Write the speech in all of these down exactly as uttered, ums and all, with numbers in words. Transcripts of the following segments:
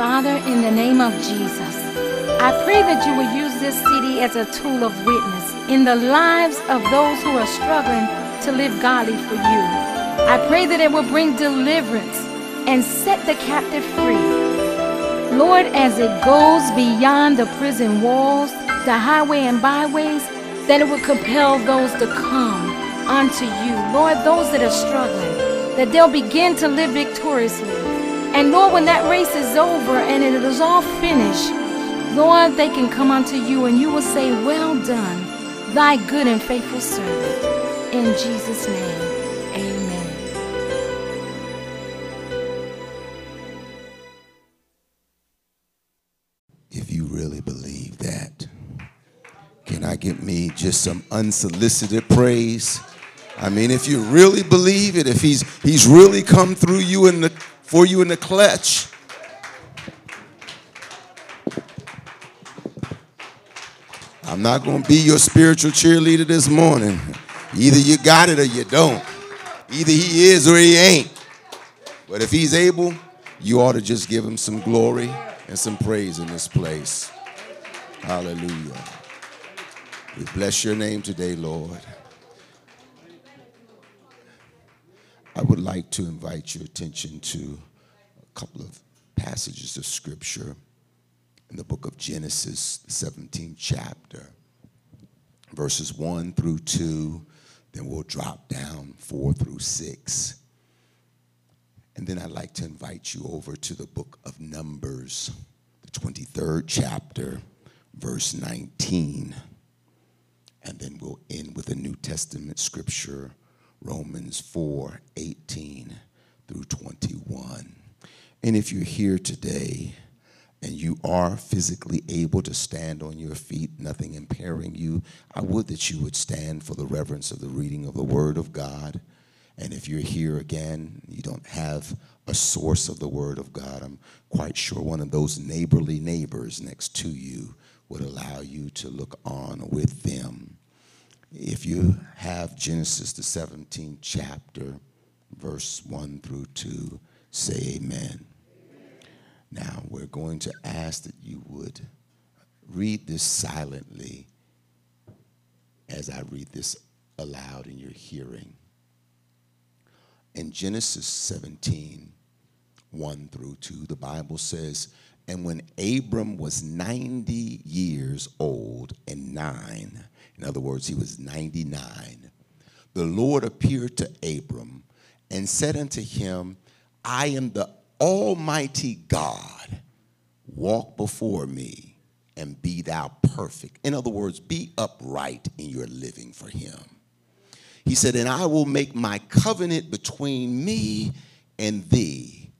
Father, in the name of Jesus, I pray that you will use this city as a tool of witness in the lives of those who are struggling to live godly for you. I pray that it will bring deliverance and set the captive free. Lord, as it goes beyond the prison walls, the highway and byways, that it will compel those to come unto you. Lord, those that are struggling, that they'll begin to live victoriously. And Lord, when that race is over and it is all finished, Lord, they can come unto you and you will say, well done, thy good and faithful servant. In Jesus' name, amen. If you really believe that, can I get me just some unsolicited praise? I mean, if you really believe it, if he's he's really come through you in the for you in the clutch. I'm not going to be your spiritual cheerleader this morning. Either you got it or you don't. Either he is or he ain't. But if he's able, you ought to just give him some glory and some praise in this place. Hallelujah. We bless your name today, Lord. I would like to invite your attention to a couple of passages of Scripture. In the book of Genesis, the seventeenth chapter, verses one through two, then we'll drop down four through six. And then I'd like to invite you over to the book of Numbers, the twenty-third chapter, verse nineteen. And then we'll end with a New Testament scripture, Romans four, eighteen through twenty-one. And if you're here today, and you are physically able to stand on your feet, nothing impairing you, I would that you would stand for the reverence of the reading of the Word of God. And if you're here again, you don't have a source of the Word of God, I'm quite sure one of those neighborly neighbors next to you would allow you to look on with them. If you have Genesis, the seventeenth chapter, verse one through two, say amen. Now, we're going to ask that you would read this silently as I read this aloud in your hearing. In Genesis seventeen, one through two, the Bible says, and when Abram was ninety years old and nine, in other words, he was ninety-nine, the Lord appeared to Abram and said unto him, I am the Almighty God, walk before me and be thou perfect. In other words, be upright in your living for him. He said, and I will make my covenant between me and thee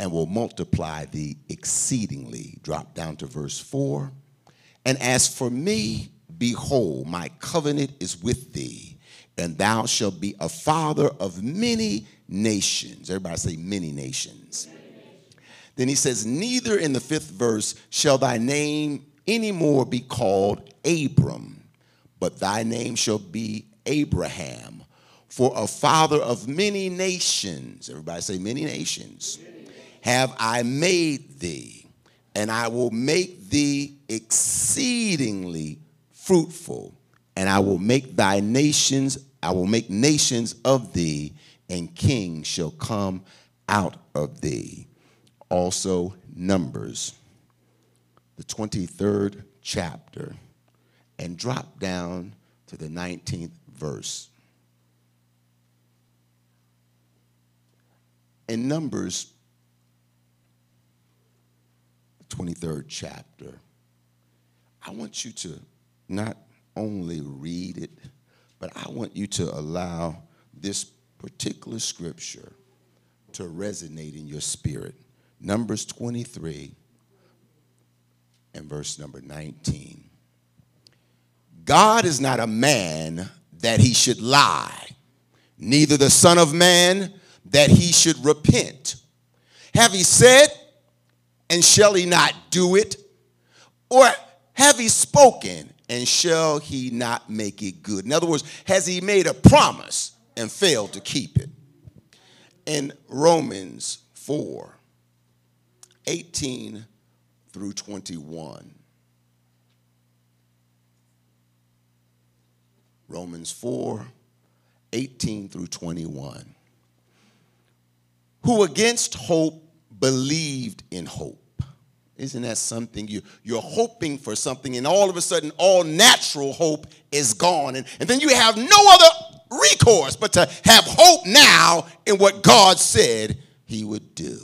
and will multiply thee exceedingly. Drop down to verse four. And as for me, behold, my covenant is with thee, and thou shalt be a father of many nations. Everybody say many nations. Many nations. Then he says, neither in the fifth verse shall thy name anymore be called Abram, but thy name shall be Abraham, for a father of many nations. Everybody say many nations. Many nations. Have I made thee, and I will make thee exceedingly fruitful, and I will make thy nations, I will make nations of thee, and kings shall come out of thee. Also, Numbers, the twenty-third chapter, and drop down to the nineteenth verse. In Numbers, the twenty-third chapter, I want you to not only read it, but I want you to allow this particular scripture to resonate in your spirit. Numbers twenty-three and verse number nineteen. God is not a man that he should lie, neither the son of man that he should repent. Have he said, and shall he not do it? Or have he spoken, and shall he not make it good? In other words, has he made a promise and failed to keep it? In Romans four eighteen through twenty-one. Romans four, eighteen through twenty-one. Who against hope believed in hope. Isn't that something? You, you're hoping for something, and all of a sudden, all natural hope is gone. And, and then you have no other recourse but to have hope now in what God said he would do.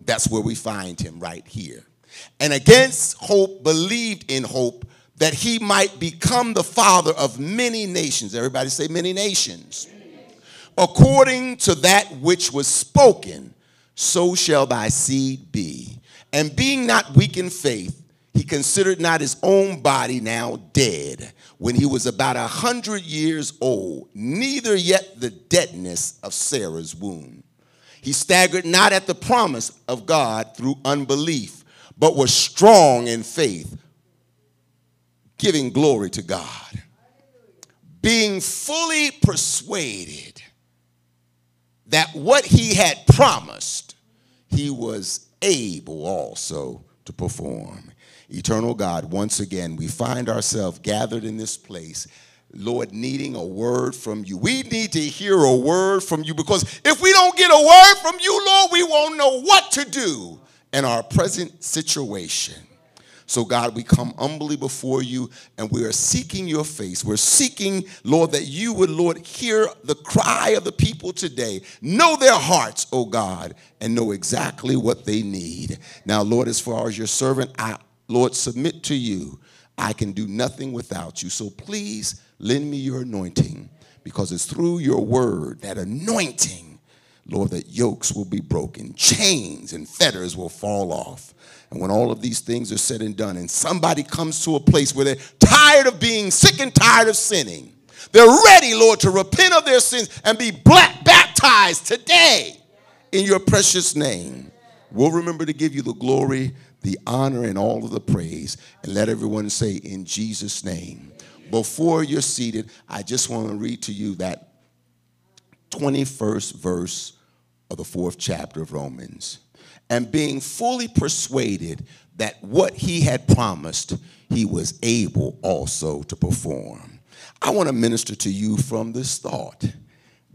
That's where we find him right here. And against hope, believed in hope, that he might become the father of many nations. Everybody say many nations. According to that which was spoken, so shall thy seed be. And being not weak in faith, he considered not his own body now dead, when he was about a hundred years old, neither yet the deadness of Sarah's womb. He staggered not at the promise of God through unbelief, but was strong in faith, giving glory to God, being fully persuaded that what he had promised, he was able also to perform. Eternal God, once again, we find ourselves gathered in this place, Lord, needing a word from you. We need to hear a word from you, because if we don't get a word from you, Lord, we won't know what to do in our present situation. So, God, we come humbly before you, and we are seeking your face. We're seeking, Lord, that you would, Lord, hear the cry of the people today. Know their hearts, oh God, and know exactly what they need. Now, Lord, as far as your servant, I, Lord, submit to you. I can do nothing without you. So please lend me your anointing, because it's through your word, that anointing, Lord, that yokes will be broken, chains and fetters will fall off. And when all of these things are said and done, and somebody comes to a place where they're tired of being sick and tired of sinning, they're ready, Lord, to repent of their sins and be black baptized today in your precious name. We'll remember to give you the glory, the honor, and all of the praise. And let everyone say, in Jesus' name. Before you're seated, I just want to read to you that twenty-first verse of the fourth chapter of Romans. And being fully persuaded that what he had promised, he was able also to perform. I want to minister to you from this thought.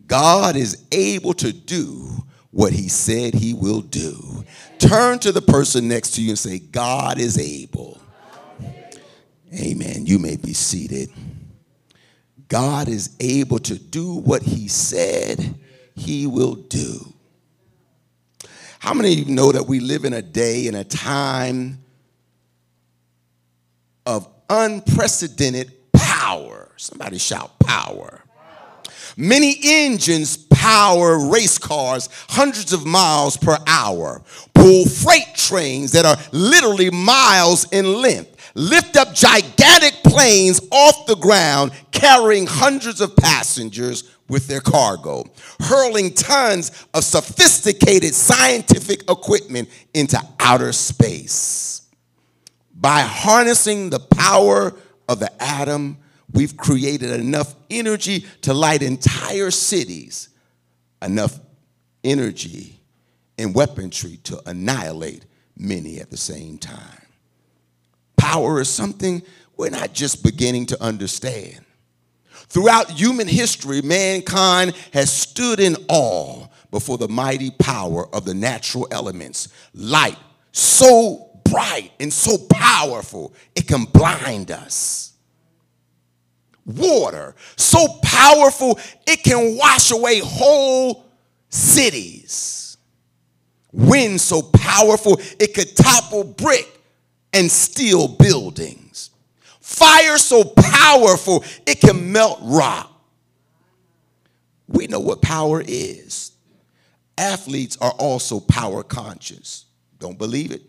God is able to do what he said he will do. Turn to the person next to you and say, God is able. Amen. You may be seated. God is able to do what he said he will do. How many of you know that we live in a day and a time of unprecedented power? Somebody shout power. Wow. Many engines power race cars hundreds of miles per hour, pull freight trains that are literally miles in length, lift up gigantic planes off the ground carrying hundreds of passengers with their cargo, hurling tons of sophisticated scientific equipment into outer space. By harnessing the power of the atom, we've created enough energy to light entire cities, enough energy and weaponry to annihilate many at the same time. Power is something we're not just beginning to understand. Throughout human history, mankind has stood in awe before the mighty power of the natural elements. Light, so bright and so powerful, it can blind us. Water, so powerful, it can wash away whole cities. Wind, so powerful, it could topple brick and steel buildings. Fire so powerful, it can melt rock. We know what power is. Athletes are also power conscious. Don't believe it?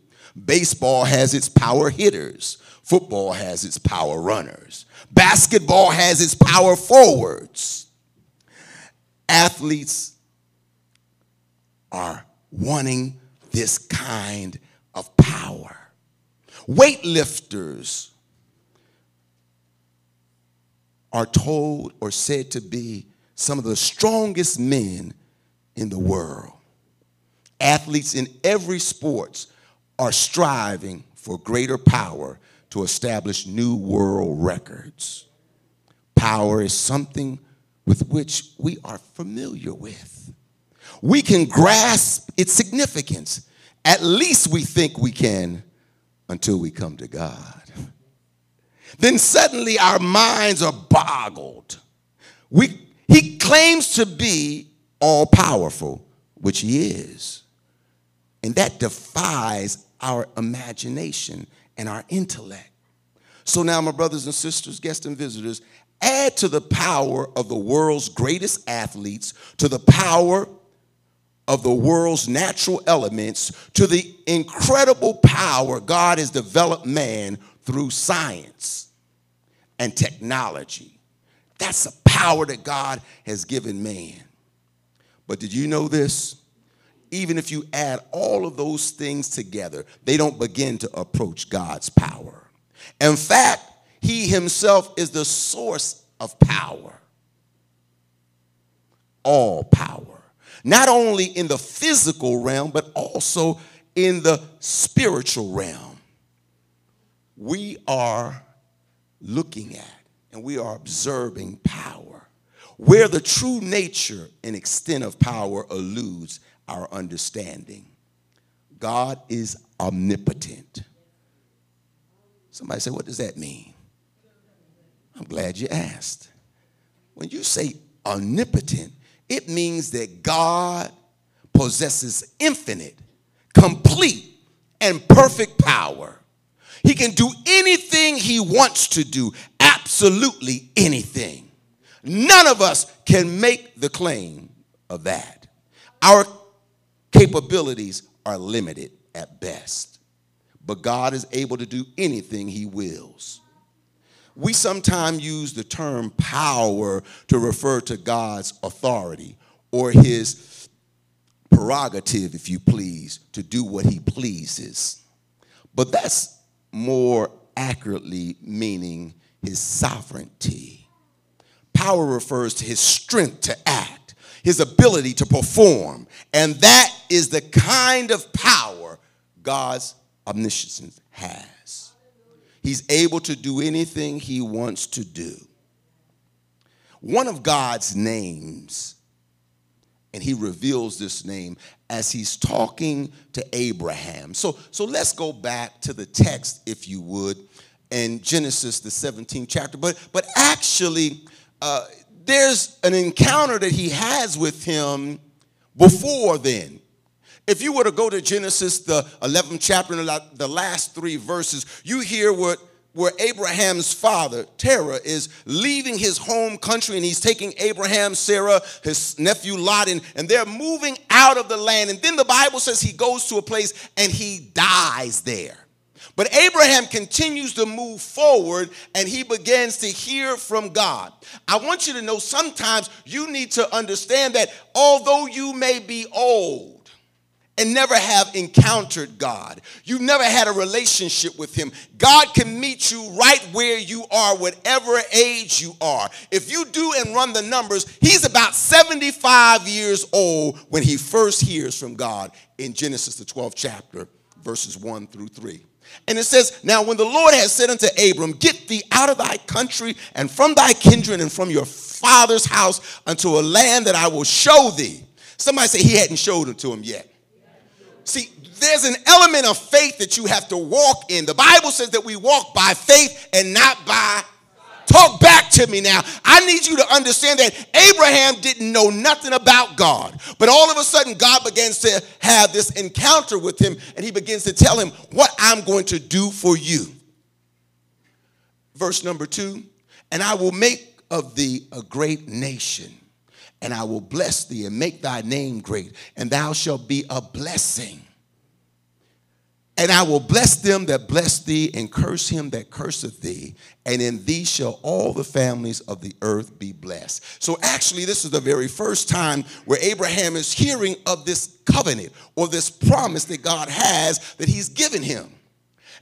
Baseball has its power hitters. Football has its power runners. Basketball has its power forwards. Athletes are wanting this kind of power. Weightlifters are told or said to be some of the strongest men in the world. Athletes in every sports are striving for greater power to establish new world records. Power is something with which we are familiar with. We can grasp its significance. At least we think we can, until we come to God. Then suddenly our minds are boggled. We, he claims to be all-powerful, which he is. And that defies our imagination and our intellect. So now, my brothers and sisters, guests and visitors, add to the power of the world's greatest athletes, to the power of the world's natural elements, to the incredible power God has developed man through science and technology. That's a power that God has given man. But did you know this? Even if you add all of those things together, they don't begin to approach God's power. In fact, he himself is the source of power. All power. Not only in the physical realm, but also in the spiritual realm. We are looking at and we are observing power, where the true nature and extent of power eludes our understanding. God is omnipotent. Somebody say, what does that mean? I'm glad you asked. When you say omnipotent, it means that God possesses infinite, complete, and perfect power. He can do anything he wants to do, absolutely anything. None of us can make the claim of that. Our capabilities are limited at best, but God is able to do anything he wills. We sometimes use the term power to refer to God's authority or his prerogative, if you please, to do what he pleases. But that's more accurately meaning his sovereignty. Power refers to his strength to act, his ability to perform, and that is the kind of power God's omniscience has. He's able to do anything he wants to do. One of God's names, and he reveals this name as he's talking to Abraham. So, so let's go back to the text, if you would, in Genesis, the seventeenth chapter. But, but actually, uh, there's an encounter that he has with him before then. If you were to go to Genesis, the eleventh chapter, and the last three verses, you hear what, where Abraham's father, Terah, is leaving his home country, and he's taking Abraham, Sarah, his nephew Lot, and, and they're moving out of the land. And then the Bible says he goes to a place and he dies there. But Abraham continues to move forward, and he begins to hear from God. I want you to know sometimes you need to understand that although you may be old, and never have encountered God, you've never had a relationship with him, God can meet you right where you are, whatever age you are. If you do and run the numbers, he's about seventy-five years old when he first hears from God in Genesis, the twelfth chapter, verses one through three. And it says, now when the Lord had said unto Abram, get thee out of thy country and from thy kindred and from your father's house unto a land that I will show thee. Somebody say he hadn't showed it to him yet. See, there's an element of faith that you have to walk in. The Bible says that we walk by faith and not by... Talk back to me now. I need you to understand that Abraham didn't know nothing about God. But all of a sudden, God begins to have this encounter with him, and he begins to tell him what I'm going to do for you. Verse number two, and I will make of thee a great nation. And I will bless thee and make thy name great, and thou shalt be a blessing. And I will bless them that bless thee, and curse him that curseth thee. And in thee shall all the families of the earth be blessed. So actually, this is the very first time where Abraham is hearing of this covenant or this promise that God has that he's given him.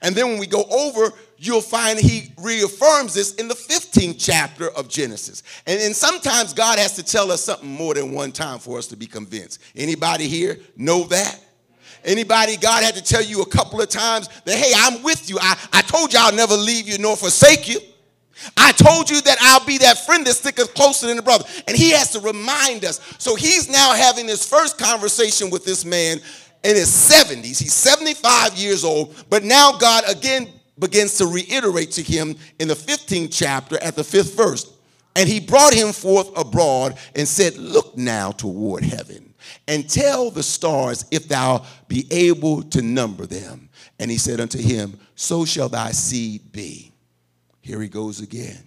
And then when we go over, you'll find he reaffirms this in the fifteenth chapter of Genesis. And, and sometimes God has to tell us something more than one time for us to be convinced. Anybody here know that? Anybody God had to tell you a couple of times that, hey, I'm with you. I, I told you I'll never leave you nor forsake you. I told you that I'll be that friend that sticketh closer than a brother. And he has to remind us. So he's now having his first conversation with this man in his seventies. He's seventy-five years old. But now God again begins to reiterate to him in the fifteenth chapter at the fifth verse. And he brought him forth abroad and said, look now toward heaven and tell the stars if thou be able to number them. And he said unto him, so shall thy seed be. Here he goes again.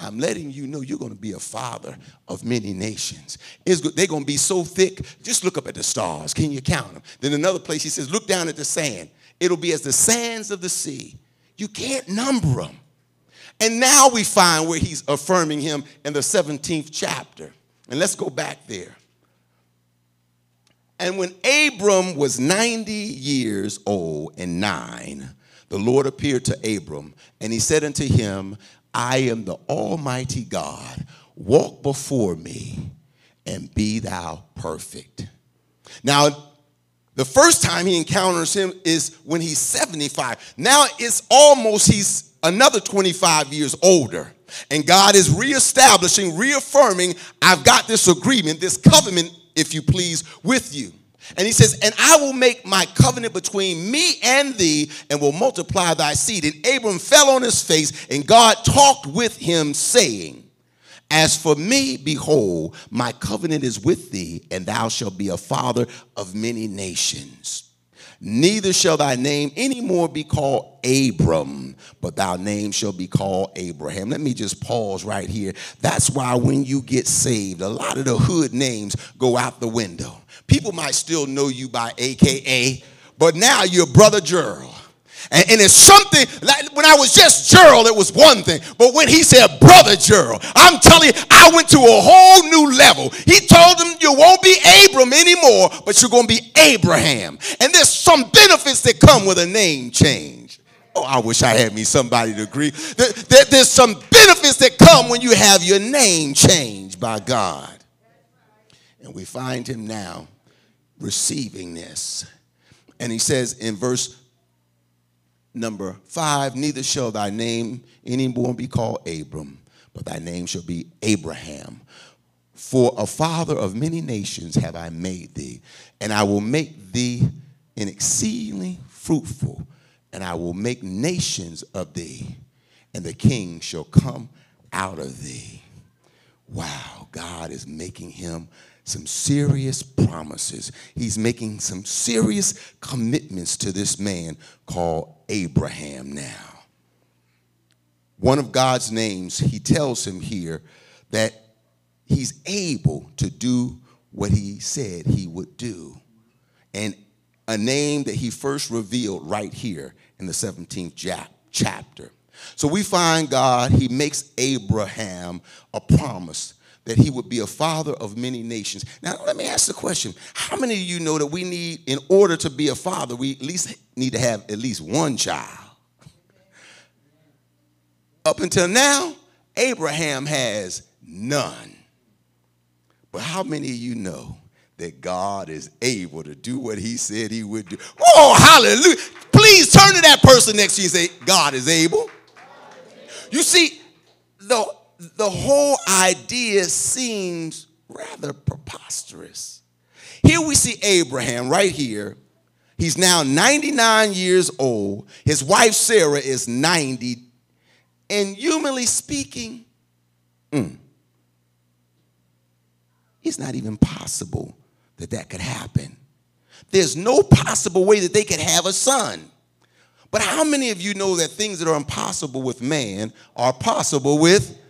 I'm letting you know you're going to be a father of many nations. It's, they're going to be so thick. Just look up at the stars. Can you count them? Then another place he says, look down at the sand. It'll be as the sands of the sea. You can't number them. And now we find where he's affirming him in the seventeenth chapter. And let's go back there. And when Abram was ninety years old and nine, the Lord appeared to Abram, and he said unto him, I am the Almighty God. Walk before me and be thou perfect. Now, the first time he encounters him is when he's seventy-five. Now it's almost he's another twenty-five years older. And God is reestablishing, reaffirming, I've got this agreement, this covenant, if you please, with you. And he says, and I will make my covenant between me and thee and will multiply thy seed. And Abram fell on his face, and God talked with him, saying, as for me, behold, my covenant is with thee, and thou shalt be a father of many nations. Neither shall thy name any more be called Abram, but thy name shall be called Abraham. Let me just pause right here. That's why when you get saved, a lot of the hood names go out the window. People might still know you by A K A, but now you're Brother Gerald. And, and it's something, like when I was just Gerald, it was one thing. But when he said, Brother Gerald, I'm telling you, I went to a whole new level. He told him, you won't be Abram anymore, but you're going to be Abraham. And there's some benefits that come with a name change. Oh, I wish I had me somebody to agree. There, there, there's some benefits that come when you have your name changed by God. And we find him now receiving this. And he says in verse number five, neither shall thy name any more be called Abram, but thy name shall be Abraham. For a father of many nations have I made thee, and I will make thee an exceedingly fruitful, and I will make nations of thee, and the king shall come out of thee. Wow, God is making him some serious promises. He's making some serious commitments to this man called Abraham now. One of God's names, he tells him here that he's able to do what he said he would do. And a name that he first revealed right here in the seventeenth chapter. So we find God, he makes Abraham a promise that he would be a father of many nations. Now, let me ask the question. How many of you know that we need, in order to be a father, we at least need to have at least one child? Up until now, Abraham has none. But how many of you know that God is able to do what he said he would do? Oh, hallelujah. Please turn to that person next to you and say, God is able. You see, the, the whole idea seems rather preposterous. Here we see Abraham right here. He's now ninety-nine years old. His wife Sarah is ninety. And humanly speaking, mm, it's not even possible that that could happen. There's no possible way that they could have a son. But how many of you know that things that are impossible with man are possible with?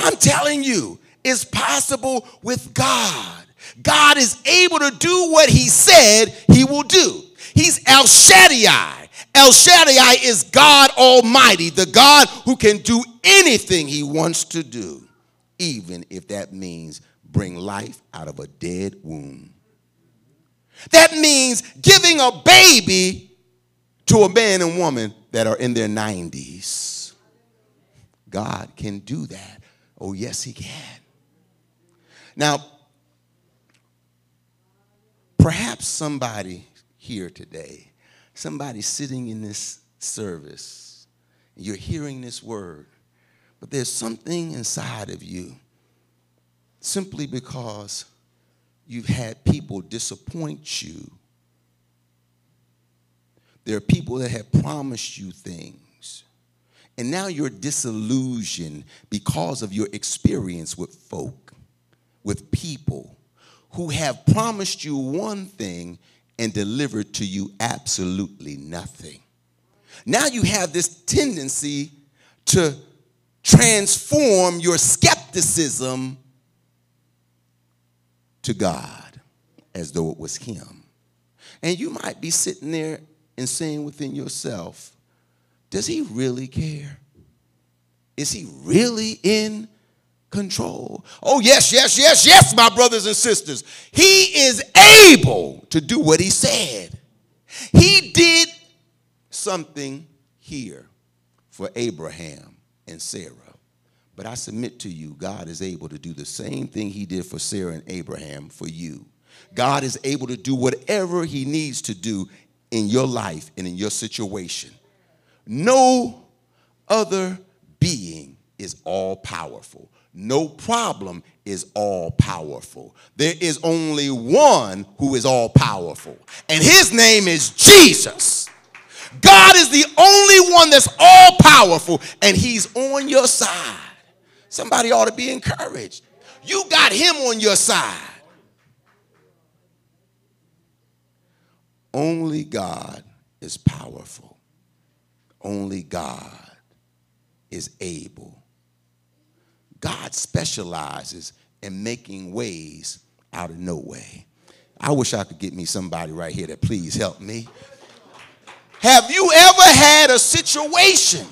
I'm telling you, it's possible with God. God is able to do what he said he will do. He's El Shaddai. El Shaddai is God Almighty, the God who can do anything he wants to do, even if that means bring life out of a dead womb. That means giving a baby to a man and woman that are in their nineties. God can do that. Oh, yes, he can. Now, perhaps somebody here today, somebody sitting in this service, you're hearing this word, but there's something inside of you simply because you've had people disappoint you. There are people that have promised you things, and now you're disillusioned because of your experience with folk, with people who have promised you one thing and delivered to you absolutely nothing. Now you have this tendency to transform your skepticism to God as though it was him. And you might be sitting there and saying within yourself, does he really care? Is he really in control? Oh, yes, yes, yes, yes, my brothers and sisters. He is able to do what he said. He did something here for Abraham and Sarah. But I submit to you, God is able to do the same thing he did for Sarah and Abraham for you. God is able to do whatever he needs to do in your life and in your situation. No other being is all-powerful. No problem is all-powerful. There is only one who is all-powerful, and his name is Jesus. God is the only one that's all-powerful, and he's on your side. Somebody ought to be encouraged. You got him on your side. Only God is powerful. Only God is able. God specializes in making ways out of no way. I wish I could get me somebody right here that please help me. Have you ever had a situation?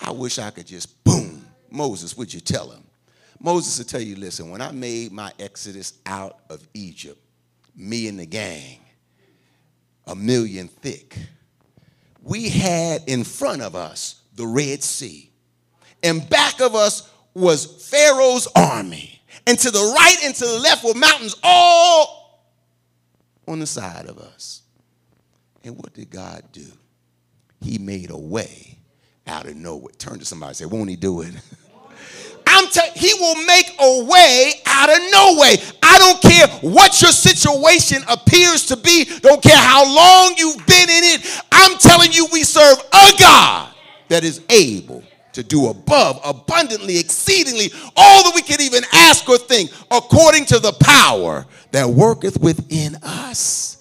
I wish I could just, boom, Moses, would you tell him? Moses would tell you, listen, when I made my exodus out of Egypt, me and the gang, a million thick, we had in front of us the Red Sea. And back of us was Pharaoh's army. And to the right and to the left were mountains all on the side of us. And what did God do? He made a way out of nowhere. Turn to somebody and say, won't he do it? I'm telling you, he will make a way out of no way. I don't care what your situation appears to be. Don't care how long you've been in it. I'm telling you, we serve a God that is able to do above, abundantly, exceedingly, all that we could even ask or think, according to the power that worketh within us.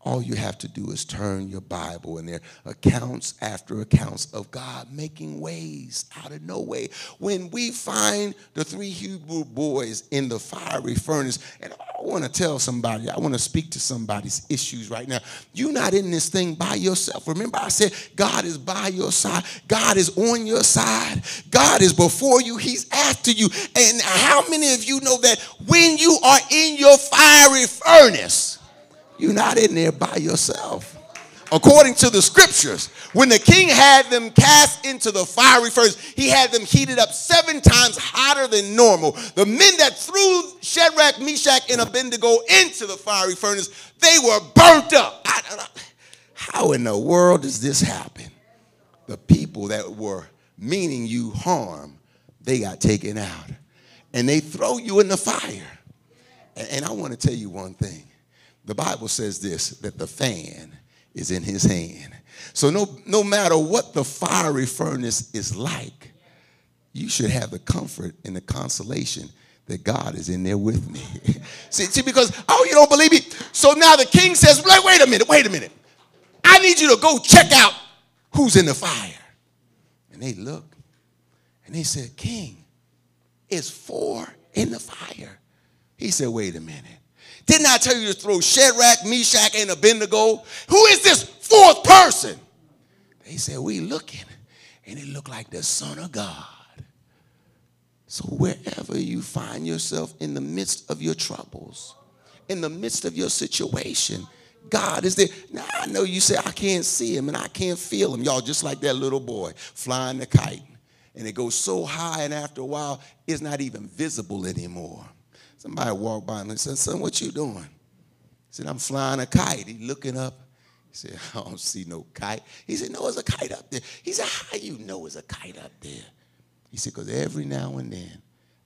All you have to do is turn your Bible, and there are accounts after accounts of God making ways out of no way. When we find the three Hebrew boys in the fiery furnace, and I want to tell somebody, I want to speak to somebody's issues right now. You're not in this thing by yourself. Remember I said God is by your side. God is on your side. God is before you. He's after you. And how many of you know that when you are in your fiery furnace, you're not in there by yourself. According to the scriptures, when the king had them cast into the fiery furnace, he had them heated up seven times hotter than normal. The men that threw Shadrach, Meshach, and Abednego into the fiery furnace, they were burnt up. I don't know. How in the world does this happen? The people that were meaning you harm, they got taken out. And they throw you in the fire. And, and I want to tell you one thing. The Bible says this, that the fan is in his hand. So no, no matter what the fiery furnace is like, you should have the comfort and the consolation that God is in there with me. see, see, because, oh, you don't believe me? So now the king says, wait, wait a minute, wait a minute. I need you to go check out who's in the fire. And they look, and they said, King, it's four in the fire. He said, wait a minute. Didn't I tell you to throw Shadrach, Meshach, and Abednego? Who is this fourth person? They said, we looking, and it looked like the Son of God. So wherever you find yourself in the midst of your troubles, in the midst of your situation, God is there. Now, I know you say, I can't see him, and I can't feel him. Y'all just like that little boy flying the kite, and it goes so high, and after a while, it's not even visible anymore. Somebody walked by him and said, son, what you doing? He said, I'm flying a kite. He looking up. He said, I don't see no kite. He said, no, it's a kite up there. He said, how you know it's a kite up there? He said, because every now and then,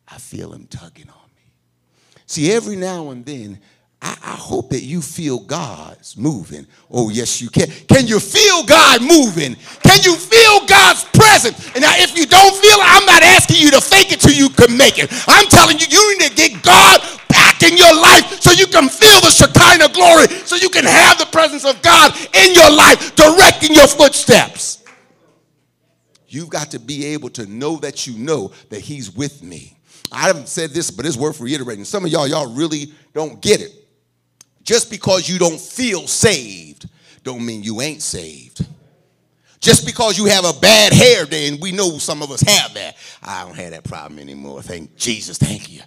I feel him tugging on me. See, every now and then, I, I hope that you feel God's moving. Oh, yes, you can. Can you feel God moving? Can you feel God's presence? And now, if you don't feel it, I'm not asking you to fake it till you can make it. I'm telling you, you need to get God back in your life so you can feel the Shekinah glory, so you can have the presence of God in your life, directing your footsteps. You've got to be able to know that you know that he's with me. I haven't said this, but it's worth reiterating. Some of y'all, y'all really don't get it. Just because you don't feel saved don't mean you ain't saved. Just because you have a bad hair day, and we know some of us have that. I don't have that problem anymore. Thank Jesus. Thank you.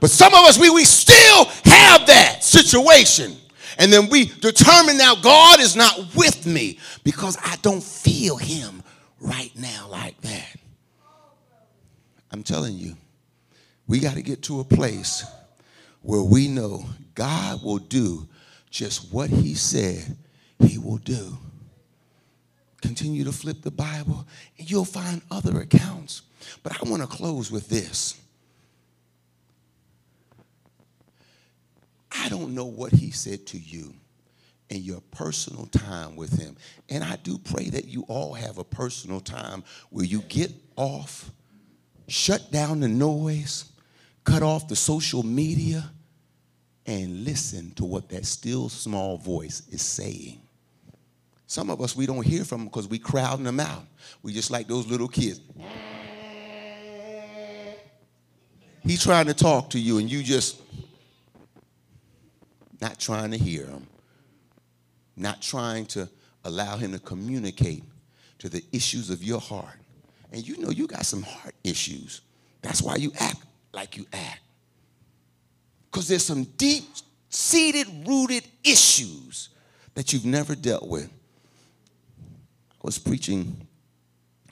But some of us, we, we still have that situation. And then we determine now God is not with me because I don't feel him right now like that. I'm telling you, we got to get to a place where we know God will do just what he said he will do. Continue to flip the Bible and you'll find other accounts. But I want to close with this. I don't know what he said to you in your personal time with him. And I do pray that you all have a personal time where you get off, shut down the noise, cut off the social media, and listen to what that still small voice is saying. Some of us, we don't hear from them because we crowding them out. We just like those little kids. He's trying to talk to you and you just not trying to hear him, not trying to allow him to communicate to the issues of your heart. And you know you got some heart issues. That's why you act like you act. Because there's some deep-seated, rooted issues that you've never dealt with. I was preaching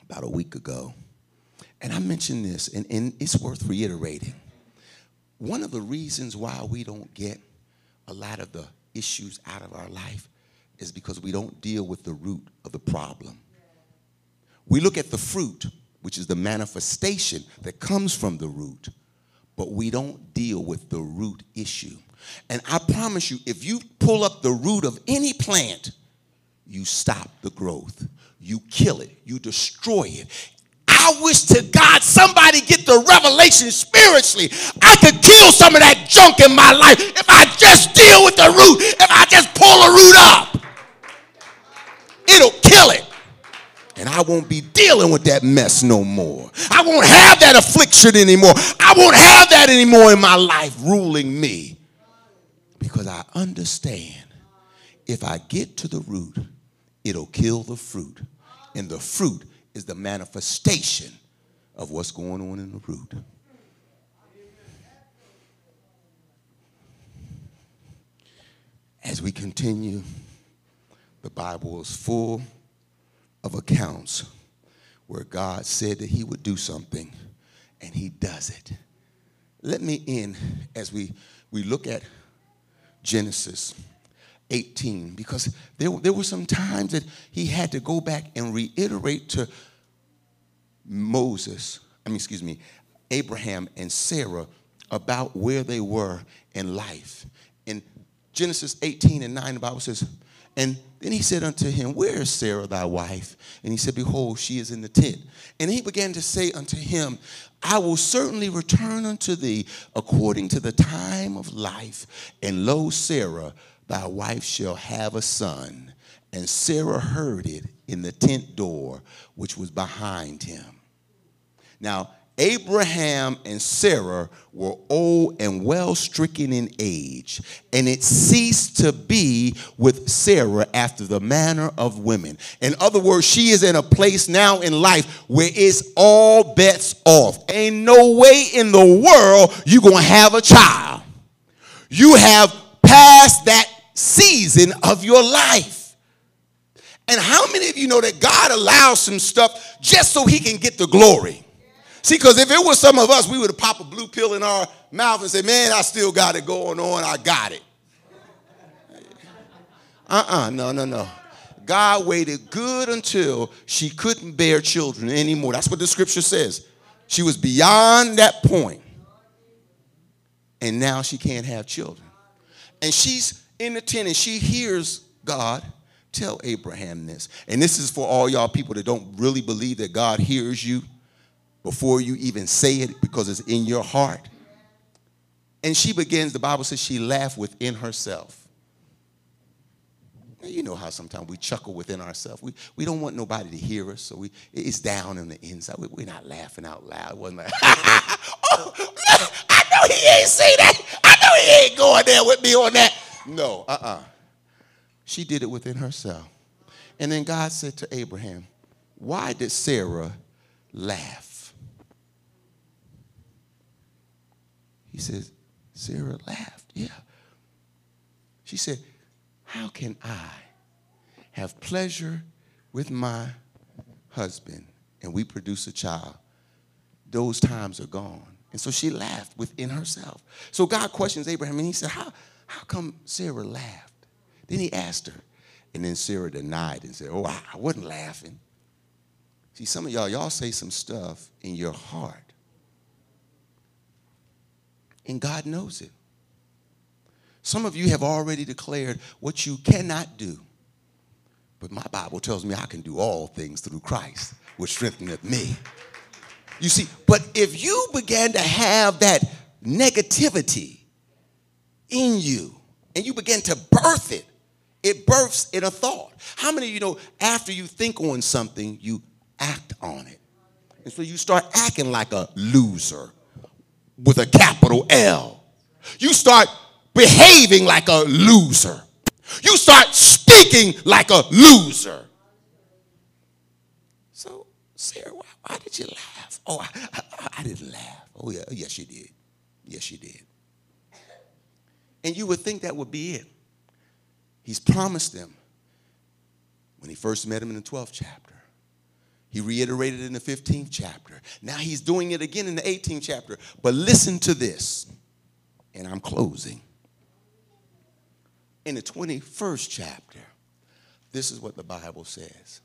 about a week ago, and I mentioned this, and, and it's worth reiterating. One of the reasons why we don't get a lot of the issues out of our life is because we don't deal with the root of the problem. We look at the fruit, which is the manifestation that comes from the root, but we don't deal with the root issue. And I promise you, if you pull up the root of any plant, you stop the growth. You kill it. You destroy it. I wish to God somebody get the revelation spiritually. I could kill some of that junk in my life if I just deal with the root, if I just pull the root up. It'll kill it. And I won't be dealing with that mess no more. I won't have that affliction anymore. I won't have that anymore in my life ruling me. Because I understand if I get to the root, it'll kill the fruit. And the fruit is the manifestation of what's going on in the root. As we continue, the Bible is full of accounts where God said that he would do something and he does it. Let me end as we, we look at Genesis eighteen, because there, there were some times that he had to go back and reiterate to Moses, I mean, excuse me, Abraham and Sarah about where they were in life. In Genesis eighteen and nine, the Bible says, and then he said unto him, where is Sarah thy wife? And he said, behold, she is in the tent. And he began to say unto him, I will certainly return unto thee according to the time of life. And lo, Sarah, thy wife shall have a son. And Sarah heard it in the tent door, which was behind him. Now, Abraham and Sarah were old and well stricken in age, and it ceased to be with Sarah after the manner of women. In other words, she is in a place now in life where it's all bets off. Ain't no way in the world you're going to have a child. You have passed that season of your life. And how many of you know that God allows some stuff just so he can get the glory? See, because if it was some of us, we would have popped a blue pill in our mouth and said, man, I still got it going on. I got it. Uh-uh, no, no, no. God waited good until she couldn't bear children anymore. That's what the scripture says. She was beyond that point. And now she can't have children. And she's in the tent and she hears God tell Abraham this. And this is for all y'all people that don't really believe that God hears you before you even say it, because it's in your heart. And she begins, the Bible says she laughed within herself. Now, you know how sometimes we chuckle within ourselves. We, we don't want nobody to hear us, so we it's down on the inside. We, we're not laughing out loud. It wasn't like, oh, man, I know he ain't say that. I know he ain't going there with me on that. No, uh-uh. She did it within herself. And then God said to Abraham, why did Sarah laugh? He says, Sarah laughed. Yeah. She said, how can I have pleasure with my husband and we produce a child? Those times are gone. And so she laughed within herself. So God questions Abraham and he said, how, how come Sarah laughed? Then he asked her. And then Sarah denied and said, oh, I, I wasn't laughing. See, some of y'all, y'all say some stuff in your heart. And God knows it. Some of you have already declared what you cannot do. But my Bible tells me I can do all things through Christ, which strengtheneth me. You see, but if you began to have that negativity in you, and you began to birth it, it births in a thought. How many of you know after you think on something, you act on it? And so you start acting like a loser. With a capital L. You start behaving like a loser. You start speaking like a loser. So, Sarah, why, why did you laugh? Oh, I, I, I didn't laugh. Oh, yeah, yes, you did. Yes, you did. And you would think that would be it. He's promised them when he first met him in the twelfth chapter. He reiterated in the fifteenth chapter. Now he's doing it again in the eighteenth chapter. But listen to this, and I'm closing. In the twenty-first chapter, this is what the Bible says.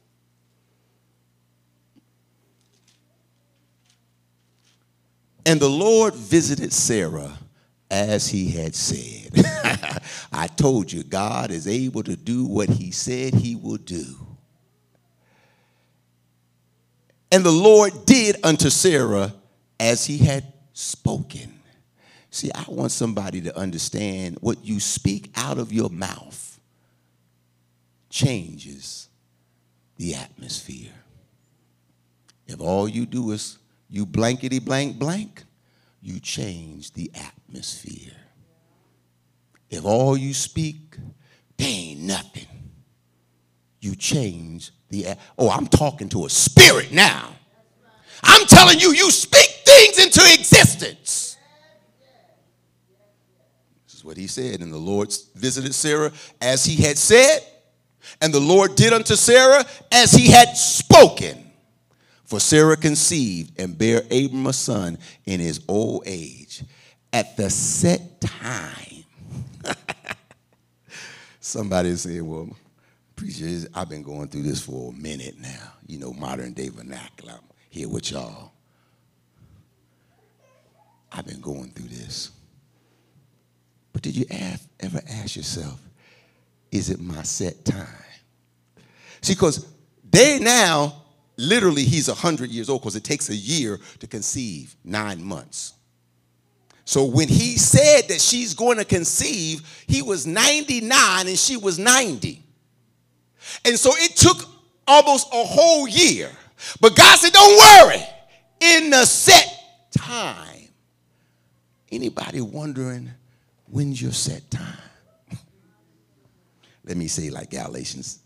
And the Lord visited Sarah as he had said. I told you, God is able to do what he said he will do. And the Lord did unto Sarah as he had spoken. See, I want somebody to understand what you speak out of your mouth changes the atmosphere. If all you do is you blankety blank blank, you change the atmosphere. If all you speak, there ain't nothing, you change The, oh, I'm talking to a spirit now. I'm telling you, you speak things into existence. This is what he said. And the Lord visited Sarah as he had said. And the Lord did unto Sarah as he had spoken. For Sarah conceived and bare Abram a son in his old age at the set time. Somebody said, well, preacher, I've been going through this for a minute now. You know, modern day vernacular. I'm here with y'all. I've been going through this. But did you ask, ever ask yourself, is it my set time? See, because they now, literally, he's one hundred years old because it takes a year to conceive, nine months. So when he said that she's going to conceive, he was ninety-nine and she was ninety. And so it took almost a whole year. But God said, don't worry. In the set time. Anybody wondering when's your set time? Let me say like Galatians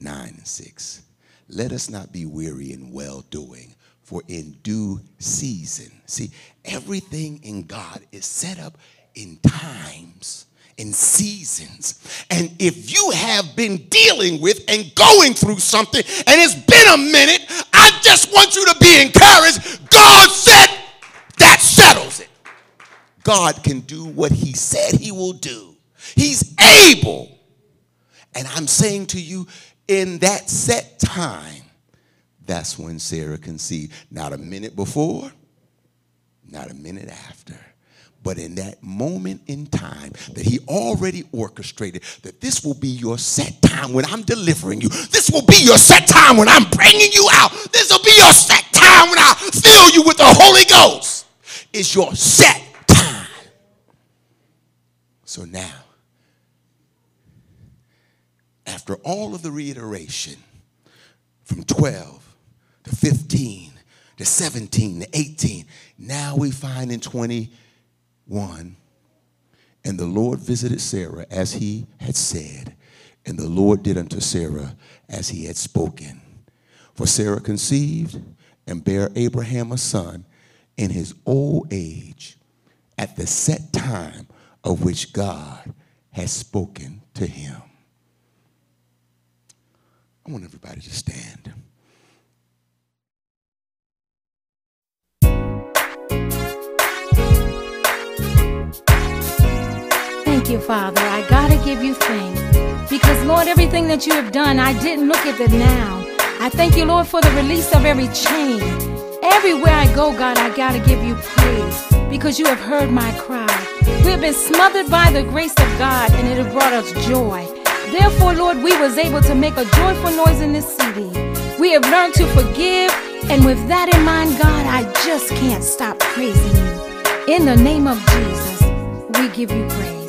nine and six. Let us not be weary in well-doing, for in due season. See, everything in God is set up in times. In seasons. And if you have been dealing with and going through something and it's been a minute, I just want you to be encouraged. God said that settles it. God can do what he said he will do. He's able. And I'm saying to you, in that set time, that's when Sarah conceived. Not a minute before, not a minute after. But in that moment in time that he already orchestrated, that this will be your set time when I'm delivering you. This will be your set time when I'm bringing you out. This will be your set time when I fill you with the Holy Ghost. It's your set time. So now, after all of the reiteration from twelve to fifteen to seventeen to eighteen, now we find in twenty. One, and the Lord visited Sarah as he had said, and the Lord did unto Sarah as he had spoken. For Sarah conceived and bare Abraham a son in his old age at the set time of which God had spoken to him. I want everybody to stand. Thank you, Father. I gotta give you thanks, because Lord, everything that you have done, I didn't look at it now. I thank you, Lord, for the release of every chain. Everywhere I go, God, I gotta give you praise, because you have heard my cry. We have been smothered by the grace of God, and it has brought us joy. Therefore, Lord, we was able to make a joyful noise in this city. We have learned to forgive, and with that in mind, God, I just can't stop praising you. In the name of Jesus, we give you praise.